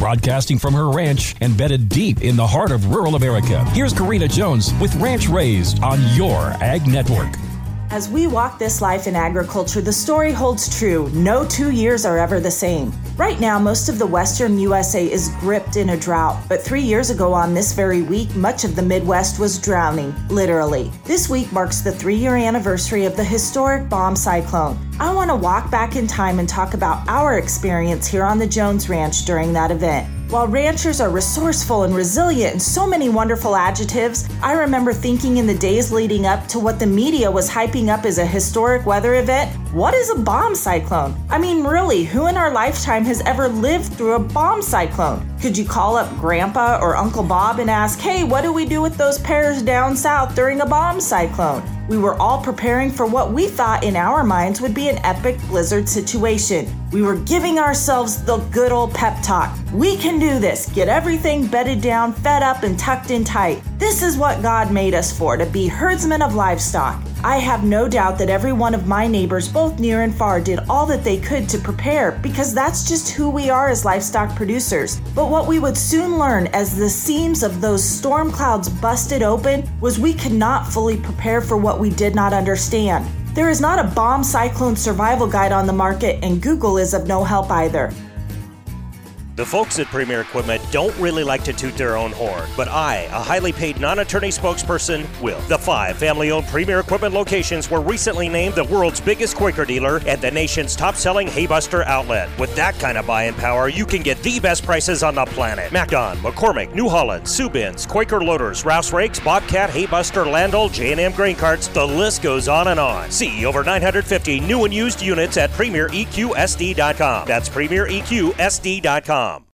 broadcasting from her ranch embedded deep in the heart of rural America. Here's Karina Jones with Ranch Raised on your Ag Network. As we walk this life in agriculture, the story holds true. No 2 years are ever the same. Right now, most of the western USA is gripped in a drought. But 3 years ago on this very week, much of the Midwest was drowning, literally. This week marks the 3-year anniversary of the historic bomb cyclone. I want to walk back in time and talk about our experience here on the Jones Ranch during that event. While ranchers are resourceful and resilient and so many wonderful adjectives, I remember thinking in the days leading up to what the media was hyping up as a historic weather event, what is a bomb cyclone? I mean, really, who in our lifetime has ever lived through a bomb cyclone? Could you call up Grandpa or Uncle Bob and ask, hey, what do we do with those pears down south during a bomb cyclone? We were all preparing for what we thought in our minds would be an epic blizzard situation. We were giving ourselves the good old pep talk. We can do this. Get everything bedded down, fed up, and tucked in tight. This is what God made us for, to be herdsmen of livestock. I have no doubt that every one of my neighbors, both near and far, did all that they could to prepare, because that's just who we are as livestock producers. But what we would soon learn as the seams of those storm clouds busted open was we could not fully prepare for what we did not understand. There is not a bomb cyclone survival guide on the market, and Google is of no help either. The folks at Premier Equipment don't really like to toot their own horn, but I, a highly paid non-attorney spokesperson, will. The 5 family-owned Premier Equipment locations were recently named the world's biggest Quaker dealer and the nation's top-selling Haybuster outlet. With that kind of buying power, you can get the best prices on the planet. Macdon, McCormick, New Holland, Sioux Bins, Quaker Loaders, Rouse Rakes, Bobcat, Haybuster, Landol, J&M Grain Carts, the list goes on and on. See over 950 new and used units at PremierEQSD.com. That's PremierEQSD.com.